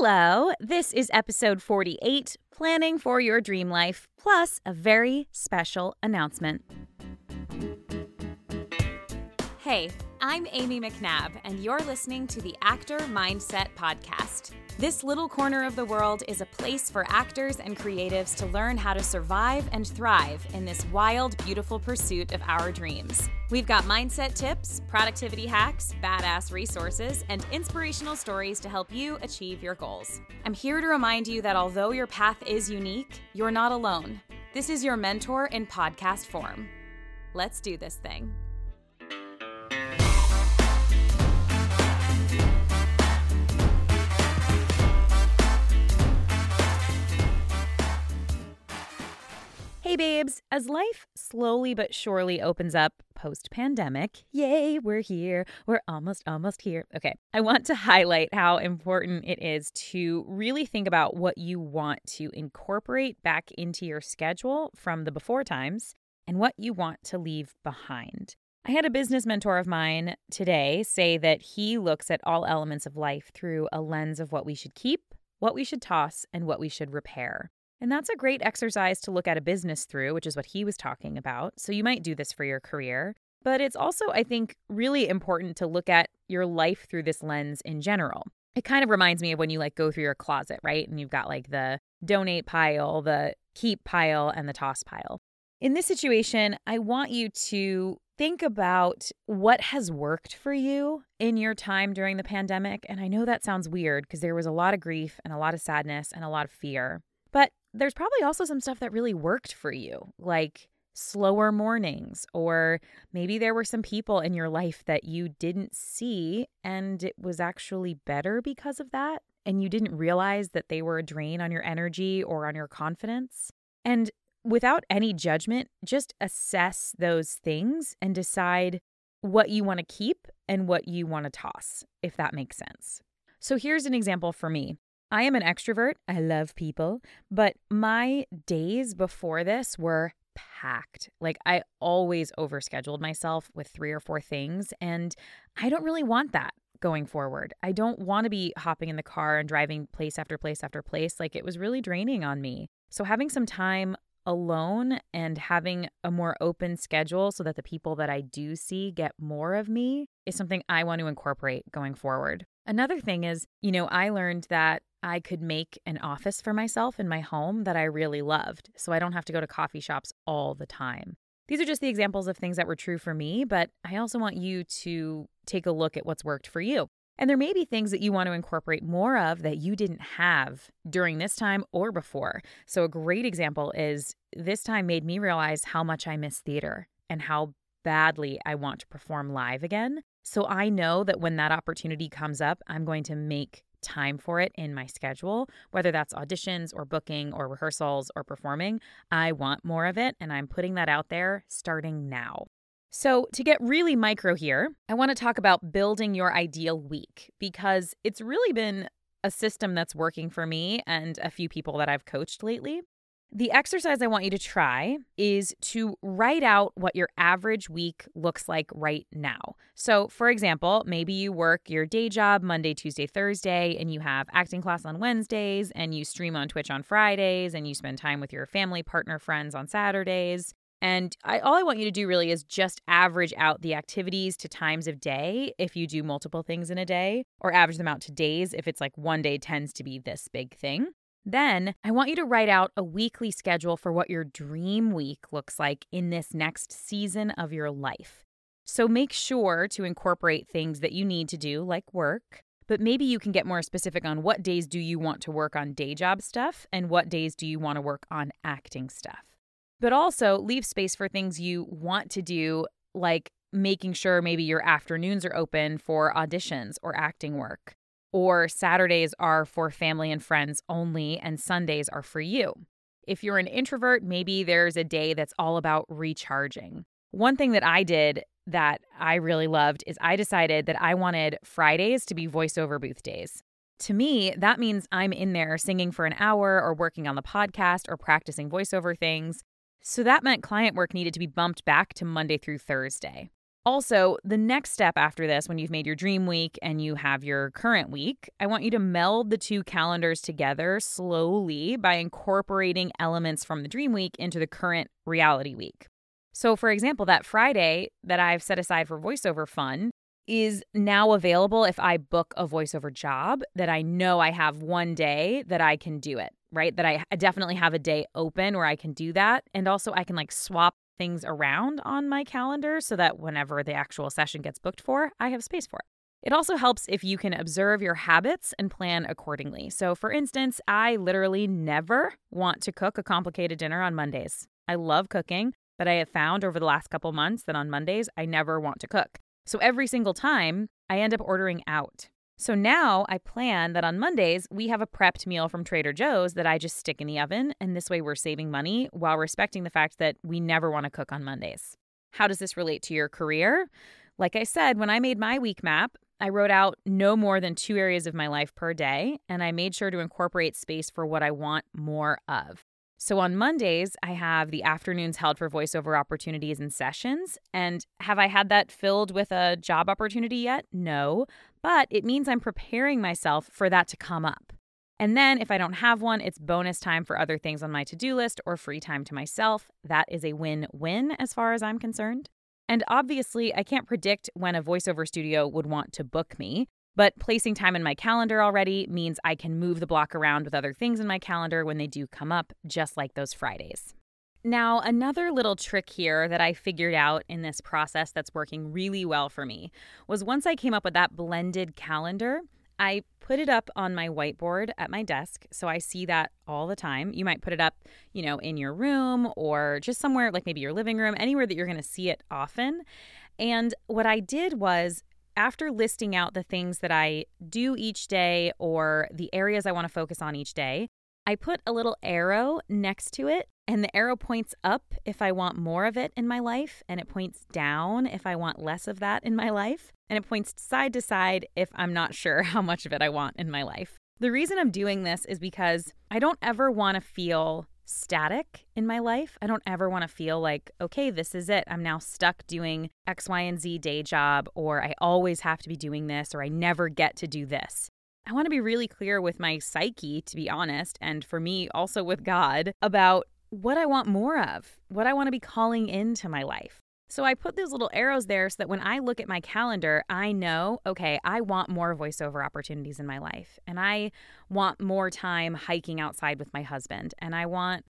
Hello, this is episode 48, Planning for Your Dream Life, plus a very special announcement. Hey, I'm Amy McNabb, and you're listening to the Actor Mindset Podcast. This little corner of the world is a place for actors and creatives to learn how to survive and thrive in this wild, beautiful pursuit of our dreams. We've got mindset tips, productivity hacks, badass resources, and inspirational stories to help you achieve your goals. I'm here to remind you that although your path is unique, you're not alone. This is your mentor in podcast form. Let's do this thing. Hey babes, as life slowly but surely opens up post-pandemic, yay, we're here, we're almost here. Okay, I want to highlight how important it is to really think about what you want to incorporate back into your schedule from the before times and what you want to leave behind. I had a business mentor of mine today say that he looks at all elements of life through a lens of what we should keep, what we should toss, and what we should repair. And that's a great exercise to look at a business through, which is what he was talking about. So you might do this for your career. But it's also, I think, really important to look at your life through this lens in general. It kind of reminds me of when you go through your closet, right? And you've got the donate pile, the keep pile, and the toss pile. In this situation, I want you to think about what has worked for you in your time during the pandemic. And I know that sounds weird because there was a lot of grief and a lot of sadness and a lot of fear. But there's probably also some stuff that really worked for you, like slower mornings, or maybe there were some people in your life that you didn't see and it was actually better because of that, and you didn't realize that they were a drain on your energy or on your confidence. And without any judgment, just assess those things and decide what you want to keep and what you want to toss, if that makes sense. So here's an example for me. I am an extrovert. I love people. But my days before this were packed. I always overscheduled myself with 3 or 4 things. And I don't really want that going forward. I don't want to be hopping in the car and driving place after place after place. It was really draining on me. So having some time alone and having a more open schedule so that the people that I do see get more of me is something I want to incorporate going forward. Another thing is, I learned that I could make an office for myself in my home that I really loved, so I don't have to go to coffee shops all the time. These are just the examples of things that were true for me, but I also want you to take a look at what's worked for you. And there may be things that you want to incorporate more of that you didn't have during this time or before. So a great example is this time made me realize how much I miss theater and how badly I want to perform live again. So I know that when that opportunity comes up, I'm going to make time for it in my schedule, whether that's auditions or booking or rehearsals or performing. I want more of it, and I'm putting that out there starting now. So to get really micro here, I want to talk about building your ideal week, because it's really been a system that's working for me and a few people that I've coached lately. The exercise I want you to try is to write out what your average week looks like right now. So, for example, maybe you work your day job Monday, Tuesday, Thursday, and you have acting class on Wednesdays, and you stream on Twitch on Fridays, and you spend time with your family, partner, friends on Saturdays. And all I want you to do really is just average out the activities to times of day if you do multiple things in a day, or average them out to days if it's one day tends to be this big thing. Then I want you to write out a weekly schedule for what your dream week looks like in this next season of your life. So make sure to incorporate things that you need to do, like work, but maybe you can get more specific on what days do you want to work on day job stuff and what days do you want to work on acting stuff. But also leave space for things you want to do, like making sure maybe your afternoons are open for auditions or acting work, or Saturdays are for family and friends only, and Sundays are for you. If you're an introvert, maybe there's a day that's all about recharging. One thing that I did that I really loved is I decided that I wanted Fridays to be voiceover booth days. To me, that means I'm in there singing for an hour or working on the podcast or practicing voiceover things. So that meant client work needed to be bumped back to Monday through Thursday. Also, the next step after this, when you've made your dream week and you have your current week, I want you to meld the two calendars together slowly by incorporating elements from the dream week into the current reality week. So, for example, that Friday that I've set aside for voiceover fun is now available if I book a voiceover job that I know I have one day that I can do it, right? That I definitely have a day open where I can do that. And also I can swap things around on my calendar so that whenever the actual session gets booked for, I have space for it. It also helps if you can observe your habits and plan accordingly. So for instance, I literally never want to cook a complicated dinner on Mondays. I love cooking, but I have found over the last couple months that on Mondays, I never want to cook. So every single time, I end up ordering out. So now I plan that on Mondays, we have a prepped meal from Trader Joe's that I just stick in the oven, and this way we're saving money while respecting the fact that we never want to cook on Mondays. How does this relate to your career? Like I said, when I made my week map, I wrote out no more than 2 areas of my life per day, and I made sure to incorporate space for what I want more of. So on Mondays, I have the afternoons held for voiceover opportunities and sessions. And have I had that filled with a job opportunity yet? No, but it means I'm preparing myself for that to come up. And then if I don't have one, it's bonus time for other things on my to-do list or free time to myself. That is a win-win as far as I'm concerned. And obviously, I can't predict when a voiceover studio would want to book me. But placing time in my calendar already means I can move the block around with other things in my calendar when they do come up, just like those Fridays. Now, another little trick here that I figured out in this process that's working really well for me was once I came up with that blended calendar, I put it up on my whiteboard at my desk, so I see that all the time. You might put it up, in your room or just somewhere like maybe your living room, anywhere that you're going to see it often. And what I did was, after listing out the things that I do each day or the areas I want to focus on each day, I put a little arrow next to it, and the arrow points up if I want more of it in my life, and it points down if I want less of that in my life, and it points side to side if I'm not sure how much of it I want in my life. The reason I'm doing this is because I don't ever want to feel static in my life. I don't ever want to feel like, okay, this is it. I'm now stuck doing X, Y, and Z day job, or I always have to be doing this, or I never get to do this. I want to be really clear with my psyche, to be honest, and for me, also with God, about what I want more of, what I want to be calling into my life. So I put those little arrows there so that when I look at my calendar, I know, okay, I want more voiceover opportunities in my life, and I want more time hiking outside with my husband, and I want,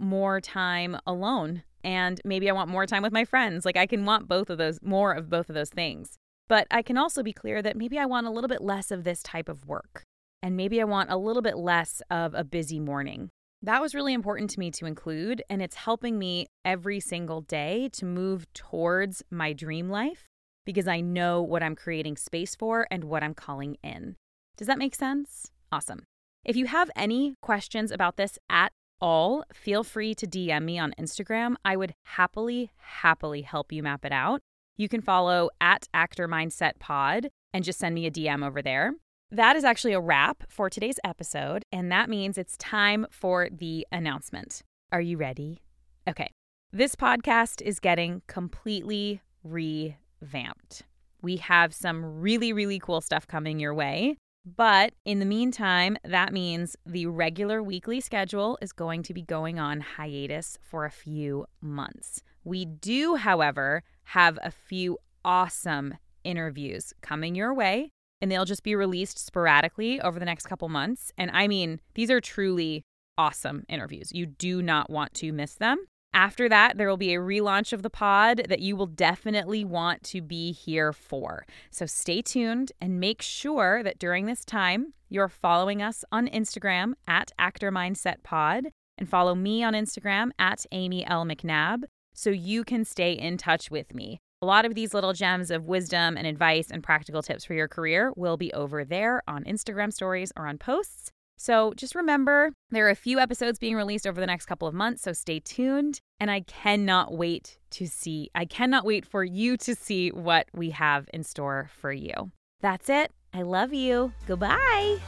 more time alone, and maybe I want more time with my friends. Like I can want both of those, more of both of those things. But I can also be clear that maybe I want a little bit less of this type of work, and maybe I want a little bit less of a busy morning. That was really important to me to include, and it's helping me every single day to move towards my dream life because I know what I'm creating space for and what I'm calling in. Does that make sense? Awesome. If you have any questions about this at all, feel free to DM me on Instagram. I would happily help you map it out. You can follow at Actor Mindset Pod and just send me a DM over there. That is actually a wrap for today's episode, and that means it's time for the announcement. Are you ready? Okay. This podcast is getting completely revamped. We have some really cool stuff coming your way, but in the meantime, that means the regular weekly schedule is going to be going on hiatus for a few months. We do, however, have a few awesome interviews coming your way, and they'll just be released sporadically over the next couple months. And I mean, these are truly awesome interviews. You do not want to miss them. After that, there will be a relaunch of the pod that you will definitely want to be here for. So stay tuned and make sure that during this time, you're following us on Instagram at Actor Mindset Pod, and follow me on Instagram at Amy L McNabb so you can stay in touch with me. A lot of these little gems of wisdom and advice and practical tips for your career will be over there on Instagram stories or on posts. So just remember, there are a few episodes being released over the next couple of months, so stay tuned. And I cannot wait for you to see what we have in store for you. That's it. I love you. Goodbye.